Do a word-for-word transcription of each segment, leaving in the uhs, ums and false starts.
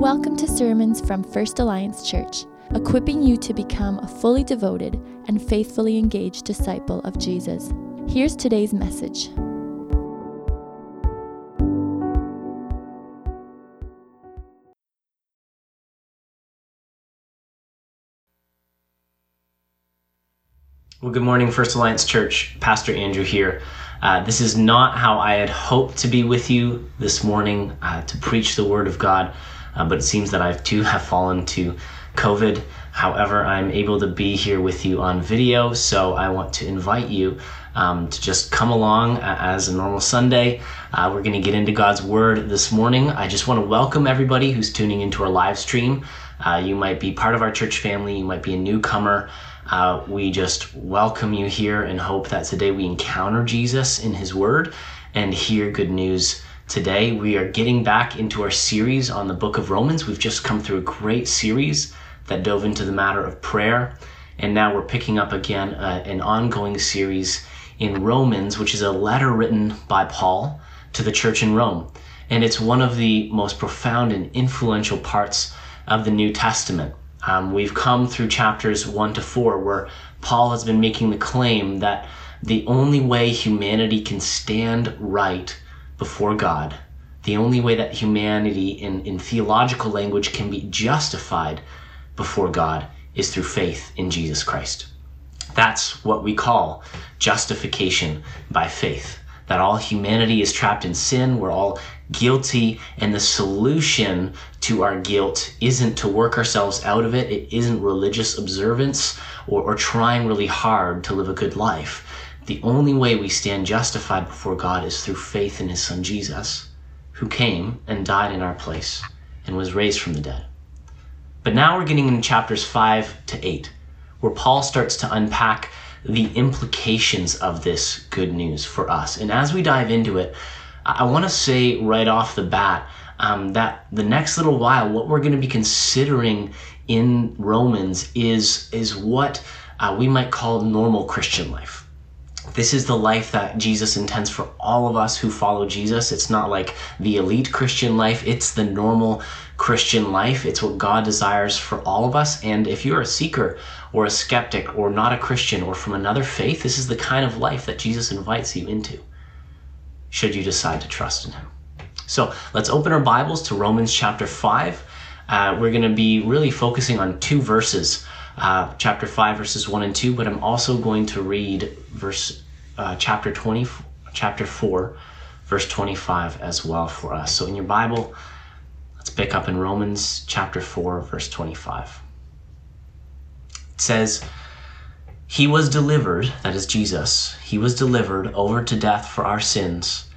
Welcome to sermons from First Alliance Church, equipping you to become a fully devoted and faithfully engaged disciple of Jesus. Here's today's message. Well, good morning, First Alliance Church. Pastor Andrew here. Uh, this is not how I had hoped to be with you this morning uh, to preach the Word of God, uh, but it seems that I too have fallen to COVID. However, I'm able to be here with you on video, so I want to invite you um, to just come along uh, as a normal Sunday. Uh, we're going to get into God's Word this morning. I just want to welcome everybody who's tuning into our live stream. Uh, you might be part of our church family, you might be a newcomer. Uh, we just welcome you here and hope that today we encounter Jesus in His Word and hear good news today. We are getting back into our series on the book of Romans. We've just come through a great series that dove into the matter of prayer. And now we're picking up again uh, an ongoing series in Romans, which is a letter written by Paul to the church in Rome. And it's one of the most profound and influential parts of the New Testament. Um, we've come through chapters one to four where Paul has been making the claim that the only way humanity can stand right before God, the only way that humanity in, in theological language can be justified before God is through faith in Jesus Christ. That's what we call justification by faith, that all humanity is trapped in sin, we're all guilty, and the solution to our guilt isn't to work ourselves out of it. It isn't religious observance or, or trying really hard to live a good life. The only way we stand justified before God is through faith in His Son Jesus, who came and died in our place and was raised from the dead. But now we're getting into chapters five to eight, where Paul starts to unpack the implications of this good news for us. And as we dive into it, I want to say right off the bat um, that the next little while, what we're going to be considering in Romans is, is what uh, we might call normal Christian life. This is the life that Jesus intends for all of us who follow Jesus. It's not like the elite Christian life. It's the normal Christian life. It's what God desires for all of us. And if you're a seeker or a skeptic or not a Christian or from another faith, this is the kind of life that Jesus invites you into, should you decide to trust in Him. So let's open our Bibles to Romans chapter five. Uh, we're going to be really focusing on two verses, uh, chapter five, verses one and two, but I'm also going to read verse uh, chapter twenty, chapter four, verse twenty-five as well for us. So in your Bible, let's pick up in Romans chapter four, verse twenty-five. It says, "He was delivered," that is Jesus, "He was delivered over to death for our sins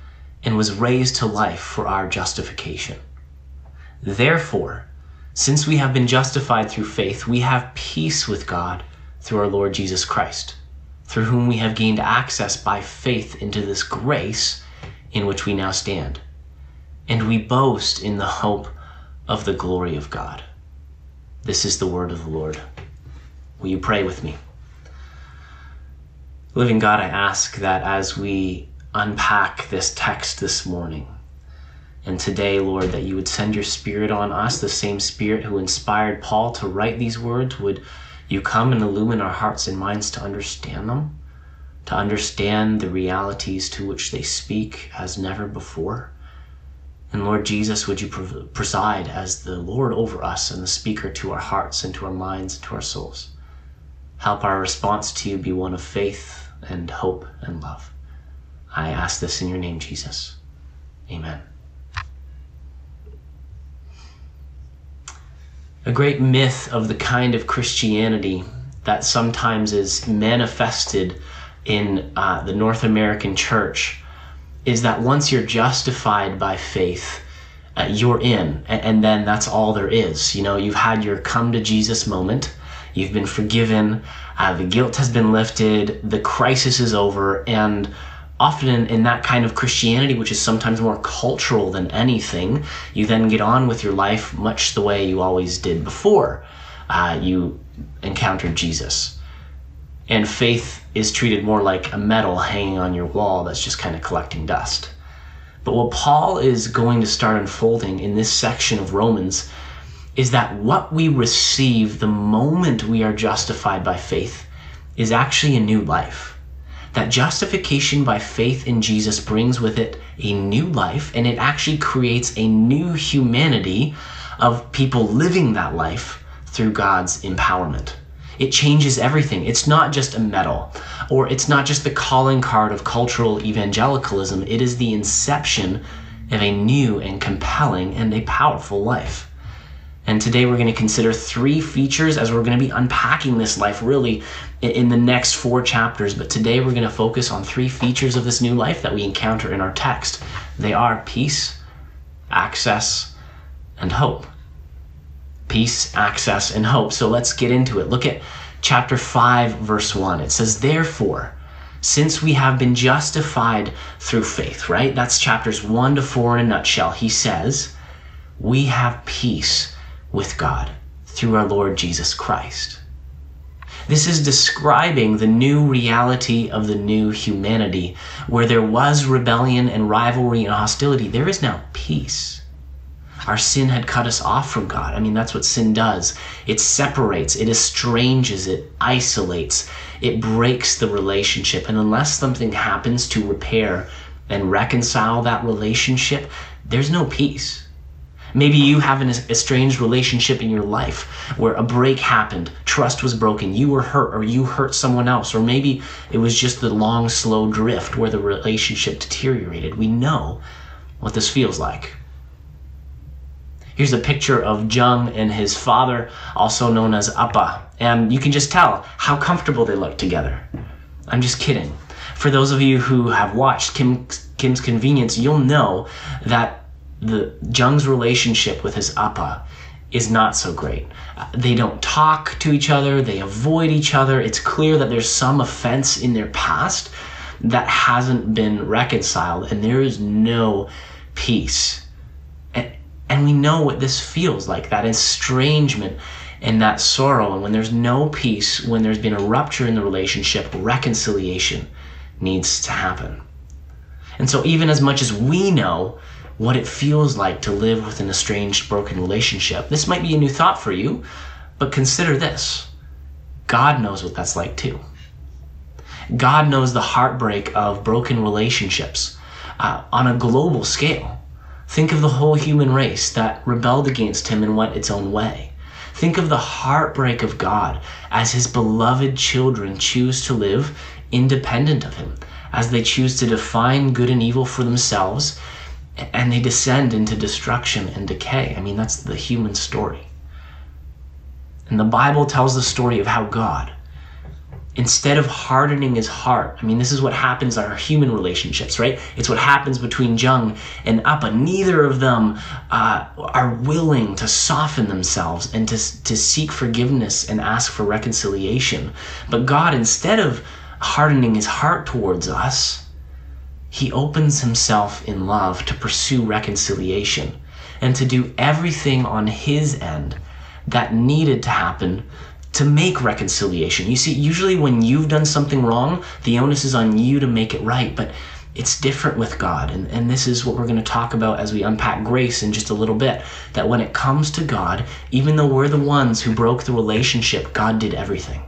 and was raised to life for our justification. Therefore, since we have been justified through faith, we have peace with God through our Lord Jesus Christ, through whom we have gained access by faith into this grace in which we now stand. And we boast in the hope of the glory of God." This is the word of the Lord. Will you pray with me? Living God, I ask that as we unpack this text this morning and today, Lord, that you would send your Spirit on us, the same Spirit who inspired Paul to write these words. Would you come and illumine our hearts and minds to understand them, to understand the realities to which they speak as never before? And Lord Jesus, would you preside as the Lord over us and the speaker to our hearts and to our minds and to our souls? Help our response to you be one of faith and hope and love. I ask this in your name, Jesus. Amen. A great myth of the kind of Christianity that sometimes is manifested in uh, the North American church is that once you're justified by faith, uh, you're in, and, and then that's all there is. You know, you've had your come to Jesus moment. You've been forgiven, uh, the guilt has been lifted, the crisis is over, and often in, in that kind of Christianity, which is sometimes more cultural than anything, you then get on with your life much the way you always did before uh, you encountered Jesus. And faith is treated more like a medal hanging on your wall that's just kind of collecting dust. But what Paul is going to start unfolding in this section of Romans is that what we receive the moment we are justified by faith is actually a new life. That justification by faith in Jesus brings with it a new life, and it actually creates a new humanity of people living that life through God's empowerment. It changes everything. It's not just a medal, or it's not just the calling card of cultural evangelicalism. It is the inception of a new and compelling and a powerful life. And today we're going to consider three features as we're going to be unpacking this life really in the next four chapters. But today we're going to focus on three features of this new life that we encounter in our text. They are peace, access, and hope. Peace, access, and hope. So let's get into it. Look at chapter five, verse one. It says, therefore, since we have been justified through faith, right? That's chapters one to four in a nutshell. He says, we have peace with God through our Lord Jesus Christ. This is describing the new reality of the new humanity. Where there was rebellion and rivalry and hostility, there is now peace. Our sin had cut us off from God. I mean, that's what sin does. It separates, it estranges, it isolates, it breaks the relationship. And unless something happens to repair and reconcile that relationship, there's no peace. Maybe you have an estranged relationship in your life where a break happened, trust was broken, you were hurt, or you hurt someone else, or maybe it was just the long, slow drift where the relationship deteriorated. We know what this feels like. Here's a picture of Jung and his father, also known as Appa, and you can just tell how comfortable they look together. I'm just kidding. For those of you who have watched Kim, Kim's Convenience, you'll know that The Jung's relationship with his Appa is not so great. They don't talk to each other. They avoid each other. It's clear that there's some offense in their past that hasn't been reconciled, and there is no peace. And, and we know what this feels like, that estrangement and that sorrow. And when there's no peace, when there's been a rupture in the relationship, reconciliation needs to happen. And so even as much as we know what it feels like to live with an estranged, broken relationship, this might be a new thought for you, but consider this. God knows what that's like too. God knows the heartbreak of broken relationships uh, on a global scale. Think of the whole human race that rebelled against him and went its own way. Think of the heartbreak of God as his beloved children choose to live independent of him, as they choose to define good and evil for themselves, and they descend into destruction and decay. I mean, that's the human story. And the Bible tells the story of how God, instead of hardening his heart, I mean, this is what happens in our human relationships, right? It's what happens between Jung and Appa. Neither of them uh, are willing to soften themselves and to, to seek forgiveness and ask for reconciliation. But God, instead of hardening his heart towards us, he opens himself in love to pursue reconciliation and to do everything on his end that needed to happen to make reconciliation. You see, usually when you've done something wrong, the onus is on you to make it right, but it's different with God. And, and this is what we're going to talk about as we unpack grace in just a little bit, that when it comes to God, even though we're the ones who broke the relationship, God did everything.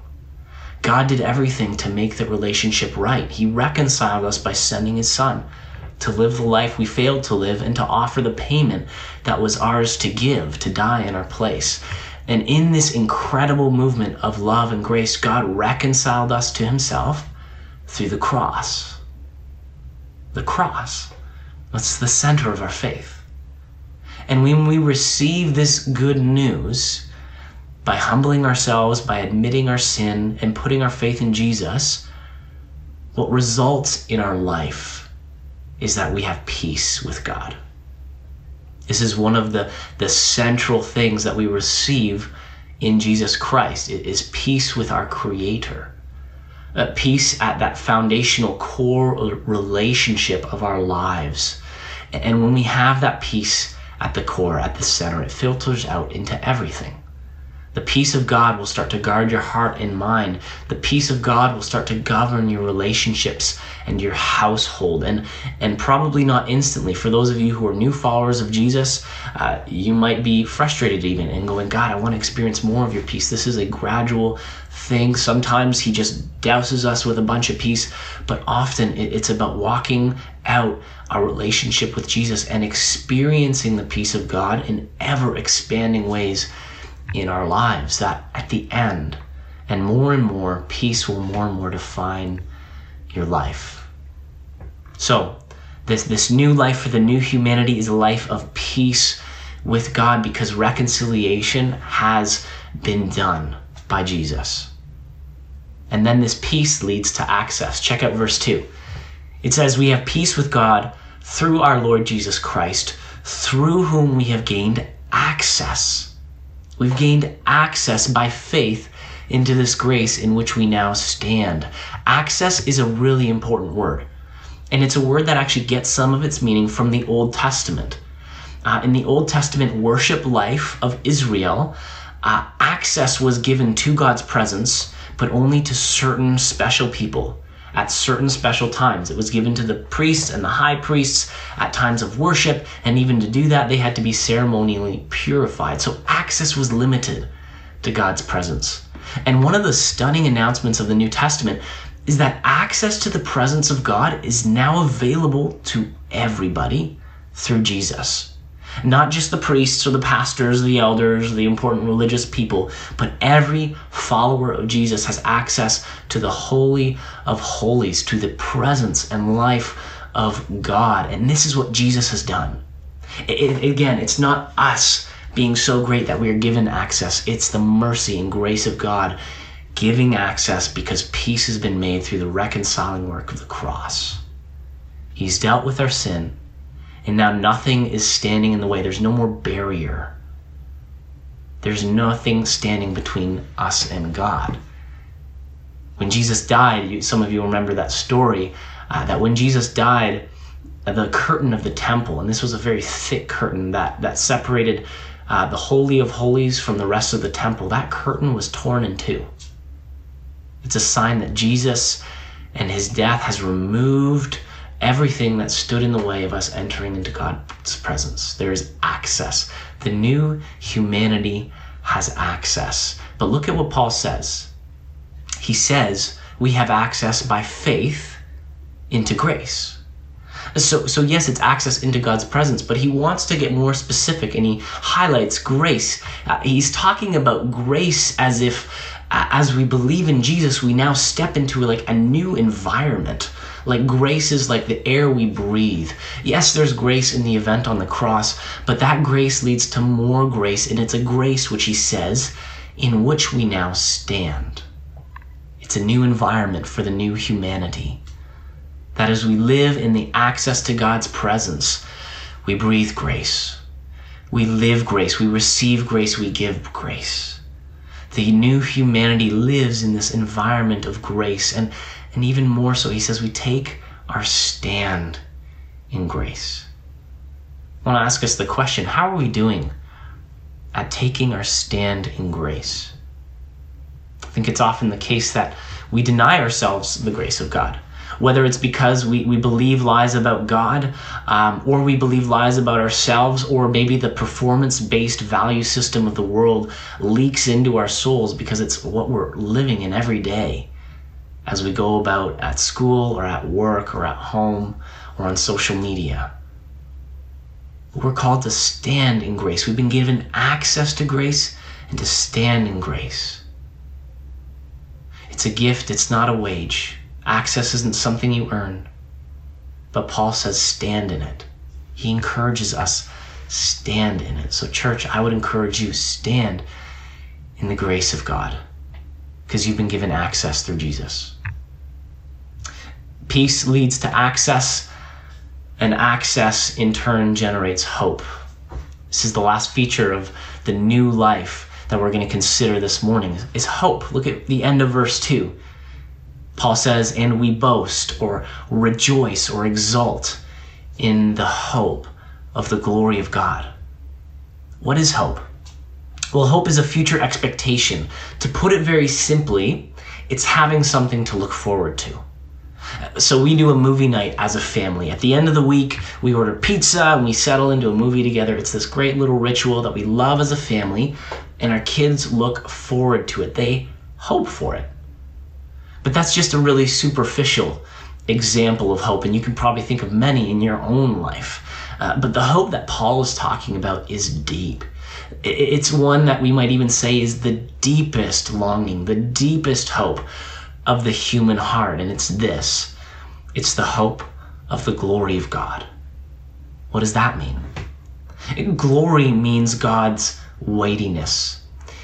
God did everything to make the relationship right. He reconciled us by sending his son to live the life we failed to live and to offer the payment that was ours to give, to die in our place. And in this incredible movement of love and grace, God reconciled us to himself through the cross. The cross, that's the center of our faith. And when we receive this good news, by humbling ourselves, by admitting our sin and putting our faith in Jesus, what results in our life is that we have peace with God. This is one of the, the central things that we receive in Jesus Christ. It is peace with our Creator. Uh, peace at that foundational core relationship of our lives. And when we have that peace at the core, at the center, it filters out into everything. The peace of God will start to guard your heart and mind. The peace of God will start to govern your relationships and your household. And and probably not instantly. For those of you who are new followers of Jesus, uh, you might be frustrated even and going, God, I want to experience more of your peace. This is a gradual thing. Sometimes he just douses us with a bunch of peace, but often it's about walking out our relationship with Jesus and experiencing the peace of God in ever-expanding ways in our lives, that at the end, and more and more, peace will more and more define your life. So this this new life for the new humanity is a life of peace with God, because reconciliation has been done by Jesus. And then this peace leads to access. Check out verse two. It says, we have peace with God through our Lord Jesus Christ, through whom we have gained access. We've gained access by faith into this grace in which we now stand. Access is a really important word, and it's a word that actually gets some of its meaning from the Old Testament. Uh, in the Old Testament worship life of Israel, uh, access was given to God's presence, but only to certain special people at certain special times. It was given to the priests and the high priests at times of worship, and even to do that, they had to be ceremonially purified. So access was limited to God's presence. And one of the stunning announcements of the New Testament is that access to the presence of God is now available to everybody through Jesus. Not just the priests or the pastors, the elders, the important religious people, but every follower of Jesus has access to the Holy of Holies, to the presence and life of God. And this is what Jesus has done. It, it, again, it's not us being so great that we are given access. It's the mercy and grace of God giving access, because peace has been made through the reconciling work of the cross. He's dealt with our sin, and now nothing is standing in the way. There's no more barrier. There's nothing standing between us and God. When Jesus died, you, some of you remember that story, uh, that when Jesus died, the curtain of the temple, and this was a very thick curtain that, that separated uh, the Holy of Holies from the rest of the temple, that curtain was torn in two. It's a sign that Jesus and his death has removed everything that stood in the way of us entering into God's presence. There is access. The new humanity has access. But look at what Paul says. He says we have access by faith into grace. So, so yes, it's access into God's presence, but he wants to get more specific, and he highlights grace. Uh, he's talking about grace as if, uh, as we believe in Jesus, we now step into like a new environment. Like grace is like the air we breathe. Yes, there's grace in the event on the cross, but that grace leads to more grace, and it's a grace which he says, in which we now stand. It's a new environment for the new humanity. That as we live in the access to God's presence, we breathe grace. We live grace, we receive grace, we give grace. The new humanity lives in this environment of grace, and And even more so, he says we take our stand in grace. I want to ask us the question, how are we doing at taking our stand in grace? I think it's often the case that we deny ourselves the grace of God, whether it's because we, we believe lies about God, um, or we believe lies about ourselves, or maybe the performance-based value system of the world leaks into our souls because it's what we're living in every day. As we go about at school or at work or at home or on social media. We're called to stand in grace. We've been given access to grace and to stand in grace. It's a gift, it's not a wage. Access isn't something you earn, but Paul says stand in it. He encourages us, stand in it. So church, I would encourage you, stand in the grace of God, because you've been given access through Jesus. Peace leads to access, and access in turn generates hope. This is the last feature of the new life that we're going to consider this morning, is hope. Look at the end of verse two. Paul says, and we boast or rejoice or exult in the hope of the glory of God. What is hope? Well, hope is a future expectation. To put it very simply, it's having something to look forward to. So we do a movie night as a family. At the end of the week, we order pizza and we settle into a movie together. It's this great little ritual that we love as a family, and our kids look forward to it. They hope for it. But that's just a really superficial example of hope, and you can probably think of many in your own life. Uh, but the hope that Paul is talking about is deep. It's one that we might even say is the deepest longing, the deepest hope of the human heart, and it's this. It's the hope of the glory of God. What does that mean? Glory means God's weightiness,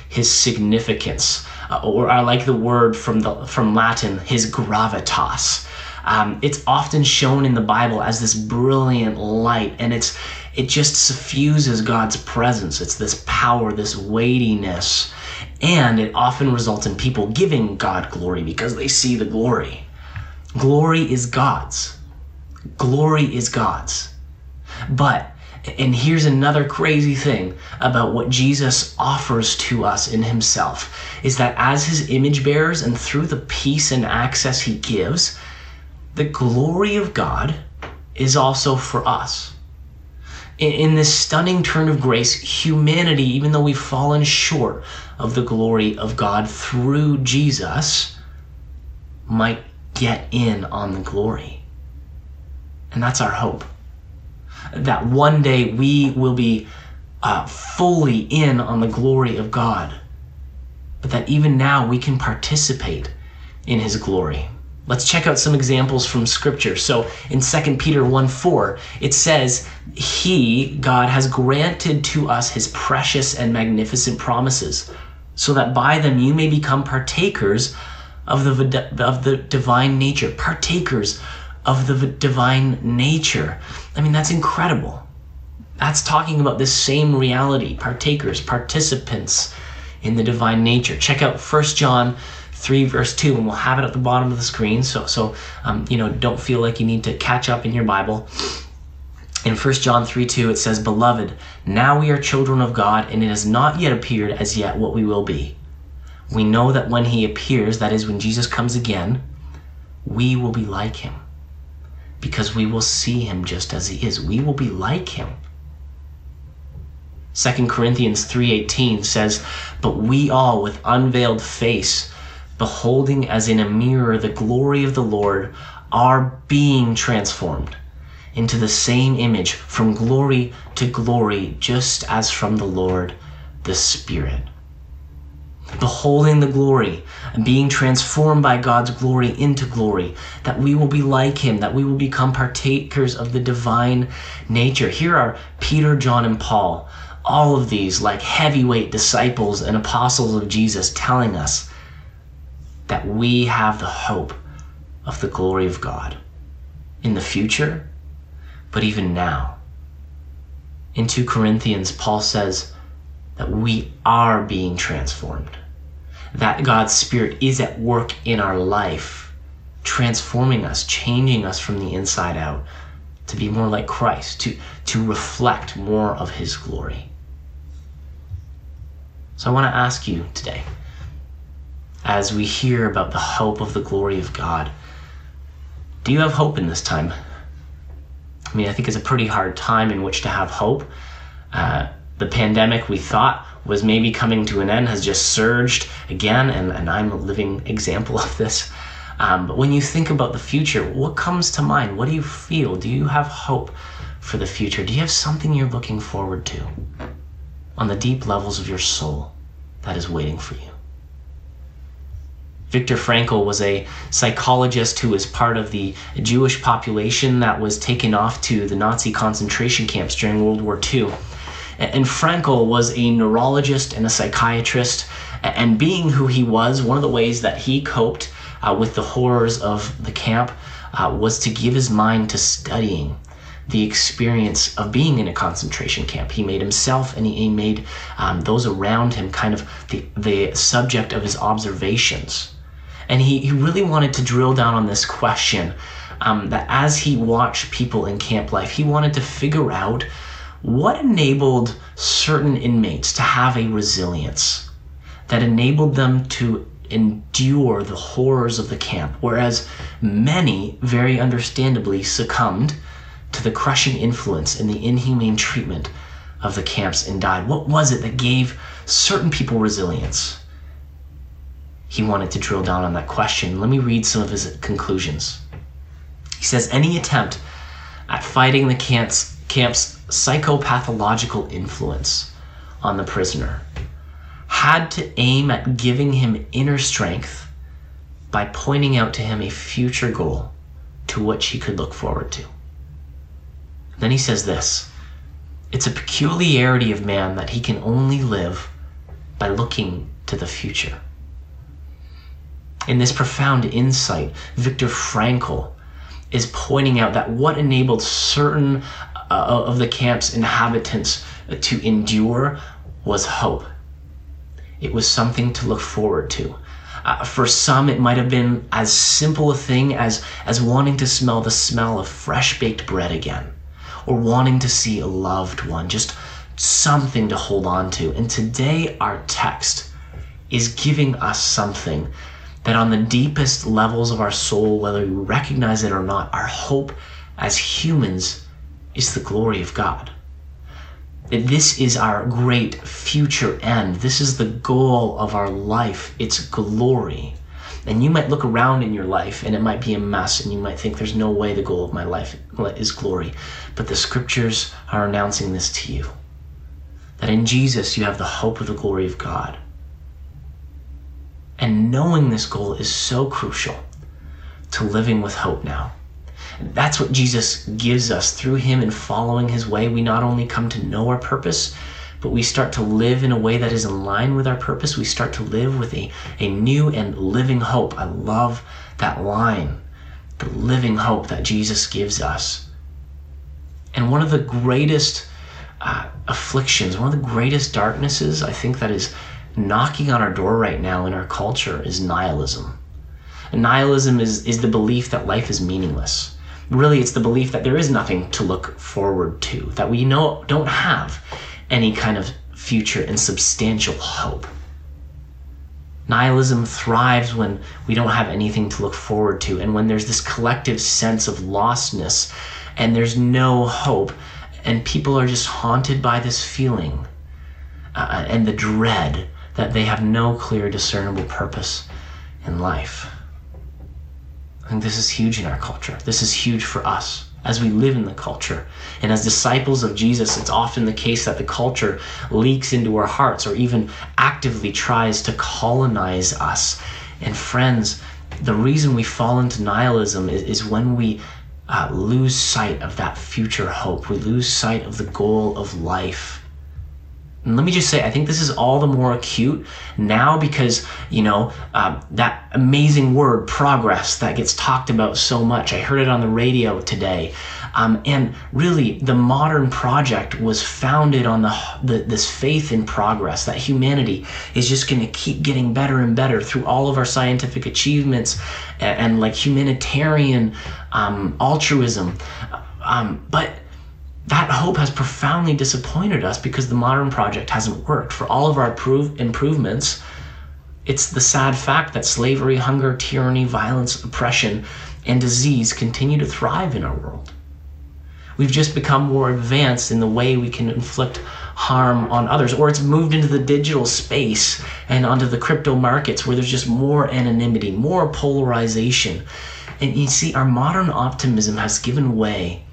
his significance, or I like the word from the from Latin, his gravitas. Um, it's often shown in the Bible as this brilliant light, and it's it just suffuses God's presence. It's this power, this weightiness, and it often results in people giving God glory because they see the glory. Glory is God's. Glory is God's. But, and here's another crazy thing about what Jesus offers to us in himself, is that as his image bearers and through the peace and access he gives, the glory of God is also for us. In this stunning turn of grace, humanity, even though we've fallen short of the glory of God through Jesus, might get in on the glory. And that's our hope. That one day we will be uh, fully in on the glory of God, but that even now we can participate in his glory. Let's check out some examples from Scripture. So in Second Peter one four, it says, He, God, has granted to us his precious and magnificent promises, so that by them you may become partakers of the, of the divine nature. Partakers of the divine nature. I mean, that's incredible. That's talking about this same reality. Partakers, participants in the divine nature. Check out First John three verse two, and we'll have it at the bottom of the screen, so so um, you know, don't feel like you need to catch up in your Bible. In First John three two, it says, Beloved, now we are children of God, and it has not yet appeared as yet what we will be. We know that when he appears, that is when Jesus comes again, we will be like him, because we will see him just as he is. We will be like him. Second Corinthians three eighteen says, But we all with unveiled face, beholding as in a mirror the glory of the Lord, are being transformed into the same image from glory to glory, just as from the Lord, the Spirit. Beholding the glory, being transformed by God's glory into glory, that we will be like him, that we will become partakers of the divine nature. Here are Peter, John, and Paul, all of these like heavyweight disciples and apostles of Jesus, telling us that we have the hope of the glory of God in the future, but even now. In Second Corinthians, Paul says that we are being transformed, that God's Spirit is at work in our life, transforming us, changing us from the inside out to be more like Christ, to, to reflect more of his glory. So I want to ask you today, as we hear about the hope of the glory of God, do you have hope in this time? I mean, I think it's a pretty hard time in which to have hope. Uh, the pandemic we thought was maybe coming to an end has just surged again, and, and I'm a living example of this. Um, but when you think about the future, what comes to mind? What do you feel? Do you have hope for the future? Do you have something you're looking forward to on the deep levels of your soul that is waiting for you? Viktor Frankl was a psychologist who was part of the Jewish population that was taken off to the Nazi concentration camps during World War Two. And Frankl was a neurologist and a psychiatrist, and being who he was, one of the ways that he coped uh, with the horrors of the camp uh, was to give his mind to studying the experience of being in a concentration camp. He made himself and he made um, those around him kind of the, the subject of his observations. And he, he really wanted to drill down on this question, um, that as he watched people in camp life, he wanted to figure out what enabled certain inmates to have a resilience that enabled them to endure the horrors of the camp, whereas many, very understandably, succumbed to the crushing influence and the inhumane treatment of the camps and died? What was it that gave certain people resilience? He wanted to drill down on that question. Let me read some of his conclusions. He says, any attempt at fighting the camp's, camp's psychopathological influence on the prisoner had to aim at giving him inner strength by pointing out to him a future goal to which he could look forward to. Then he says this, it's a peculiarity of man that he can only live by looking to the future. In this profound insight, Viktor Frankl is pointing out that what enabled certain uh, of the camp's inhabitants to endure was hope. It was something to look forward to. Uh, for some, it might have been as simple a thing as, as wanting to smell the smell of fresh baked bread again, or wanting to see a loved one, just something to hold on to. And today, our text is giving us something that on the deepest levels of our soul, whether we recognize it or not, our hope as humans is the glory of God. This is our great future end. This is the goal of our life. It's glory. And you might look around in your life and it might be a mess and you might think there's no way the goal of my life is glory. But the scriptures are announcing this to you, that in Jesus you have the hope of the glory of God. And knowing this goal is so crucial to living with hope now. That's what Jesus gives us. Through him and following his way, we not only come to know our purpose, but we start to live in a way that is in line with our purpose. We start to live with a, a new and living hope. I love that line, the living hope that Jesus gives us. And one of the greatest uh, afflictions, one of the greatest darknesses, I think, that is knocking on our door right now in our culture is nihilism. And nihilism is, is the belief that life is meaningless. Really, it's the belief that there is nothing to look forward to, that we know don't have any kind of future and substantial hope. Nihilism thrives when we don't have anything to look forward to, and when there's this collective sense of lostness and there's no hope, and people are just haunted by this feeling uh, and the dread that they have no clear, discernible purpose in life. And this is huge in our culture. This is huge for us as we live in the culture. And as disciples of Jesus, it's often the case that the culture leaks into our hearts or even actively tries to colonize us. And friends, the reason we fall into nihilism is, is when we uh, lose sight of that future hope. We lose sight of the goal of life. And let me just say, I think this is all the more acute now because, you know, um, that amazing word, progress, that gets talked about so much. I heard it on the radio today. Um, and really, the modern project was founded on the, the this faith in progress, that humanity is just going to keep getting better and better through all of our scientific achievements and, and like humanitarian um, altruism. Um, but that hope has profoundly disappointed us because the modern project hasn't worked. For all of our prov- improvements, it's the sad fact that slavery, hunger, tyranny, violence, oppression, and disease continue to thrive in our world. We've just become more advanced in the way we can inflict harm on others, or it's moved into the digital space and onto the crypto markets where there's just more anonymity, more polarization. And you see, our modern optimism has given way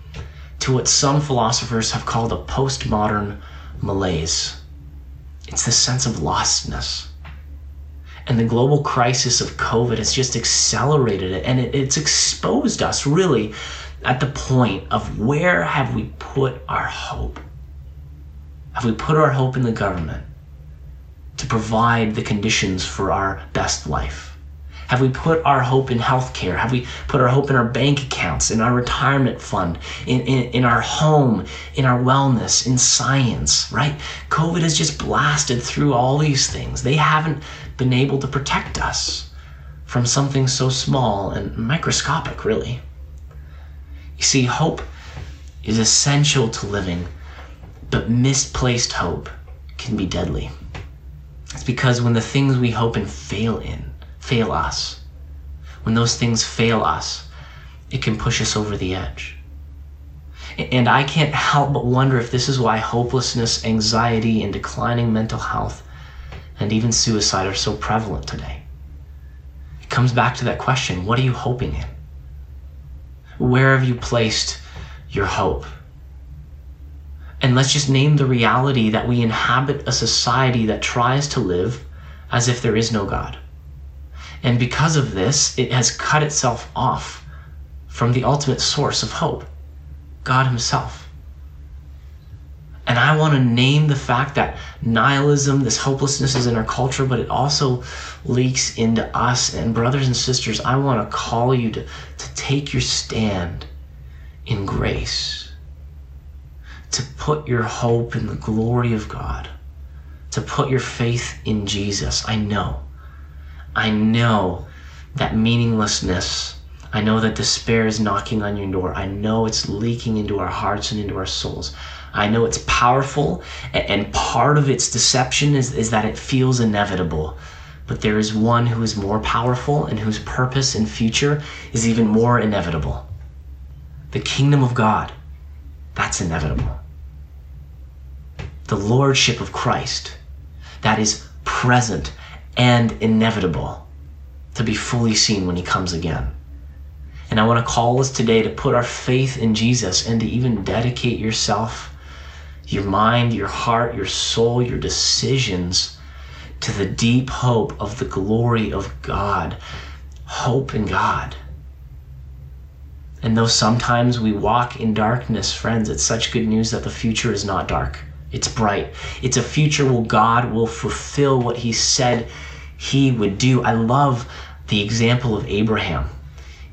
to what some philosophers have called a postmodern malaise. It's the sense of lostness. And the global crisis of COVID has just accelerated it, and it, it's exposed us really at the point of where have we put our hope? Have we put our hope in the government to provide the conditions for our best life? Have we put our hope in healthcare? Have we put our hope in our bank accounts, in our retirement fund, in, in, in our home, in our wellness, in science, right? COVID has just blasted through all these things. They haven't been able to protect us from something so small and microscopic, really. You see, hope is essential to living But misplaced hope can be deadly. It's because when the things we hope in fail in, fail us, when those things fail us, it can push us over the edge. And I can't help but wonder if this is why hopelessness, anxiety, and declining mental health, and even suicide are so prevalent today. It comes back to that question, what are you hoping in? Where have you placed your hope? And let's just name the reality that we inhabit a society that tries to live as if there is no God. And because of this, it has cut itself off from the ultimate source of hope, God himself. And I want to name the fact that nihilism, this hopelessness is in our culture, but it also leaks into us. And brothers and sisters, I want to call you to, to take your stand in grace, to put your hope in the glory of God, to put your faith in Jesus. I know, I know that meaninglessness, I know that despair is knocking on your door. I know it's leaking into our hearts and into our souls. I know it's powerful, and part of its deception is, is that it feels inevitable. But there is one who is more powerful and whose purpose and future is even more inevitable. The kingdom of God, that's inevitable. The lordship of Christ, that is present and inevitable to be fully seen when he comes again. And I want to call us today to put our faith in Jesus and to even dedicate yourself, your mind, your heart, your soul, your decisions to the deep hope of the glory of God. Hope in God. And though sometimes we walk in darkness, friends, it's such good news that the future is not dark. It's bright. It's a future where God will fulfill what he said he would do. I love the example of Abraham.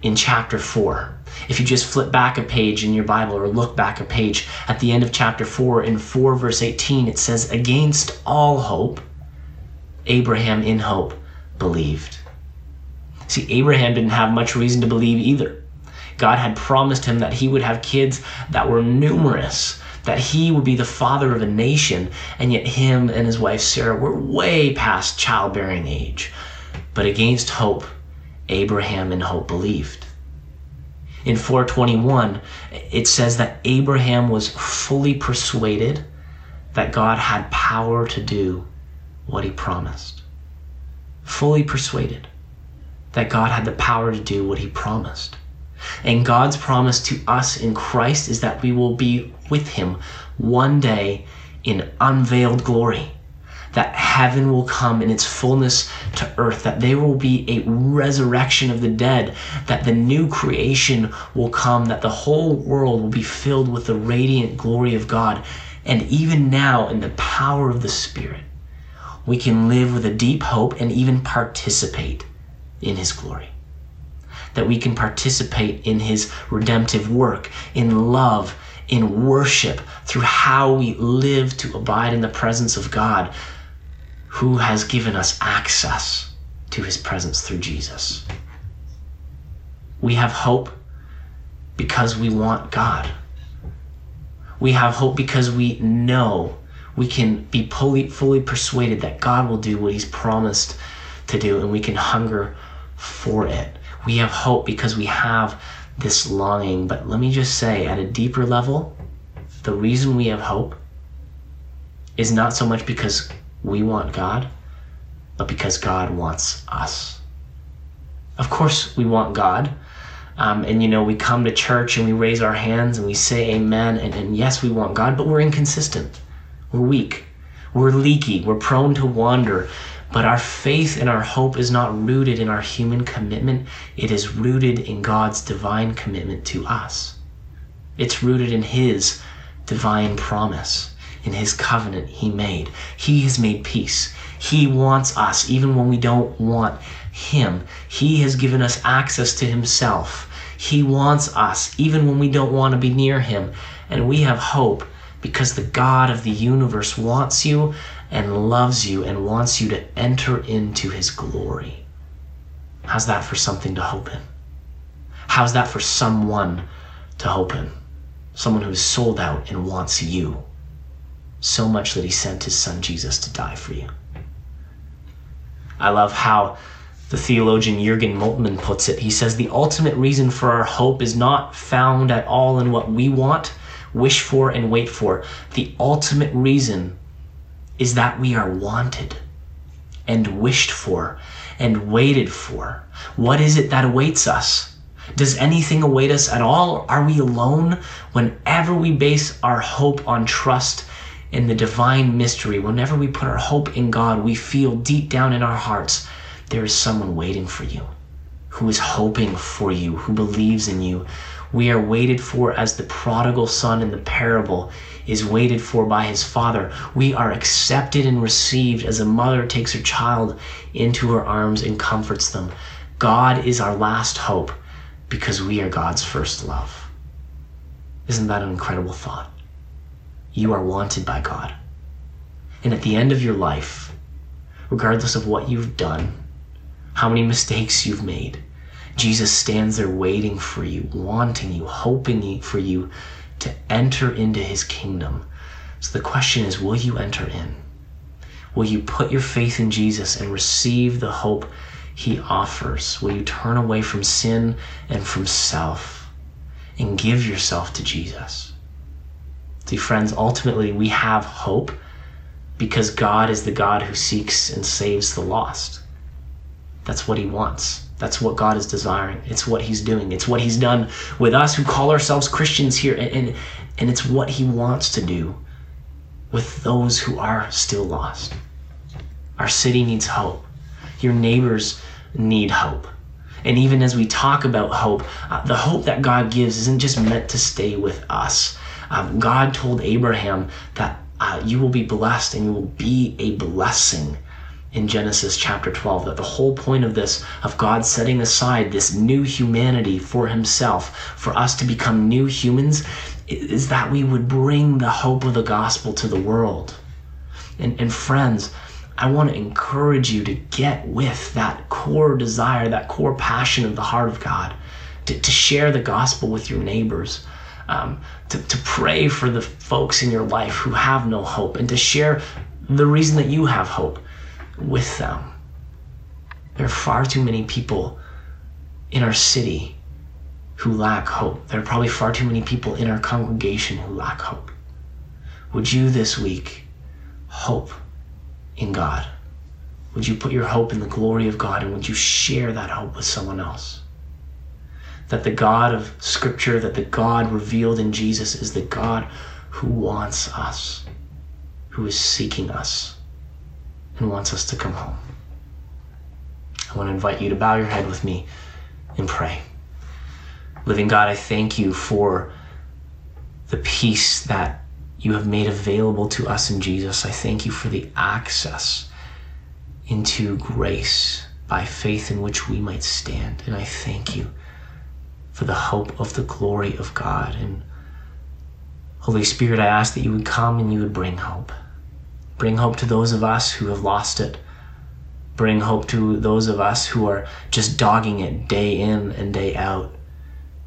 In chapter four, if you just flip back a page in your Bible or look back a page at the end of chapter four, in four verse eighteen, it says, against all hope, Abraham in hope believed. See, Abraham didn't have much reason to believe either. God had promised him that he would have kids that were numerous, that he would be the father of a nation, and yet him and his wife Sarah were way past childbearing age. But against hope, Abraham in hope believed. In four twenty-one, it says that Abraham was fully persuaded that God had power to do what he promised. Fully persuaded that God had the power to do what he promised. And God's promise to us in Christ is that we will be with him one day in unveiled glory. That heaven will come in its fullness to earth, that there will be a resurrection of the dead, that the new creation will come, that the whole world will be filled with the radiant glory of God. And even now, in the power of the Spirit, we can live with a deep hope and even participate in his glory. That we can participate in his redemptive work, in love, in worship, through how we live to abide in the presence of God, who has given us access to his presence through Jesus. We have hope because we want God. We have hope because we know we can be fully, fully persuaded that God will do what he's promised to do, and we can hunger for it. We have hope because we have this longing. But let me just say, at a deeper level, the reason we have hope is not so much because we want God, but because God wants us. Of course we want God. Um, and you know, we come to church and we raise our hands and we say amen. And, and yes, we want God, but we're inconsistent. We're weak. We're leaky. We're prone to wander. But our faith and our hope is not rooted in our human commitment. It is rooted in God's divine commitment to us. It's rooted in his divine promise. In his covenant he made. He has made peace. He wants us even when we don't want him. He has given us access to himself. He wants us even when we don't want to be near him. And we have hope because the God of the universe wants you and loves you and wants you to enter into his glory. How's that for something to hope in? How's that for someone to hope in? Someone who is sold out and wants you. so much that he sent his son Jesus to die for you. I love how the theologian Jürgen Moltmann puts it. He says, the ultimate reason for our hope is not found at all in what we want, wish for, and wait for. The ultimate reason is that we are wanted and wished for and waited for. What is it that awaits us? Does anything await us at all? Are we alone? Whenever we base our hope on trust in the divine mystery, whenever we put our hope in God, we feel deep down in our hearts, there is someone waiting for you, who is hoping for you, who believes in you. We are waited for as the prodigal son in the parable is waited for by his father. We are accepted and received as a mother takes her child into her arms and comforts them. God is our last hope because we are God's first love. Isn't that an incredible thought? You are wanted by God. And at the end of your life, regardless of what you've done, how many mistakes you've made, Jesus stands there waiting for you, wanting you, hoping for you to enter into his kingdom. So the question is, will you enter in? Will you put your faith in Jesus and receive the hope he offers? Will you turn away from sin and from self and give yourself to Jesus? See, friends, ultimately we have hope because God is the God who seeks and saves the lost. That's what he wants. That's what God is desiring. It's what he's doing. It's what he's done with us who call ourselves Christians here. And, and, and it's what he wants to do with those who are still lost. Our city needs hope. Your neighbors need hope. And even as we talk about hope, uh, the hope that God gives isn't just meant to stay with us. Um, God told Abraham that uh, you will be blessed and you will be a blessing. In Genesis chapter twelve, that the whole point of this, of God setting aside this new humanity for himself, for us to become new humans, is that we would bring the hope of the gospel to the world. And, and friends, I want to encourage you to get with that core desire, that core passion of the heart of God, to, to share the gospel with your neighbors. Um, to, to pray for the folks in your life who have no hope and to share the reason that you have hope with them. There are far too many people in our city who lack hope. There are probably far too many people in our congregation who lack hope. Would you this week hope in God? Would you put your hope in the glory of God, and would you share that hope with someone else? That the God of Scripture, that the God revealed in Jesus is the God who wants us, who is seeking us, and wants us to come home. I want to invite you to bow your head with me and pray. Living God, I thank you for the peace that you have made available to us in Jesus. I thank you for the access into grace by faith in which we might stand. And I thank you for the hope of the glory of God. And Holy Spirit, I ask that you would come and you would bring hope. Bring hope to those of us who have lost it. Bring hope to those of us who are just dogging it day in and day out.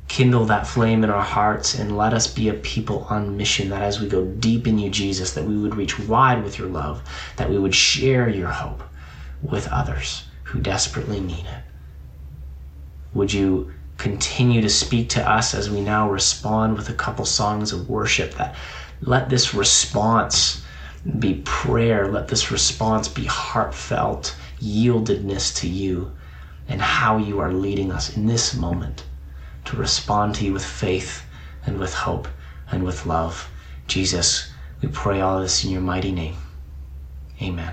Kindle that flame in our hearts and let us be a people on mission, that as we go deep in you, Jesus, that we would reach wide with your love, that we would share your hope with others who desperately need it. Would you continue to speak to us as we now respond with a couple songs of worship, that let this response be prayer, let this response be heartfelt yieldedness to you and how you are leading us in this moment to respond to you with faith and with hope and with love. Jesus, we pray all this in your mighty name. Amen.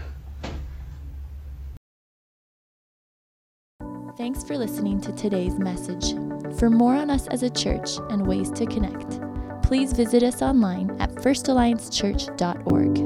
Thanks for listening to today's message. For more on us as a church and ways to connect, please visit us online at first alliance church dot org.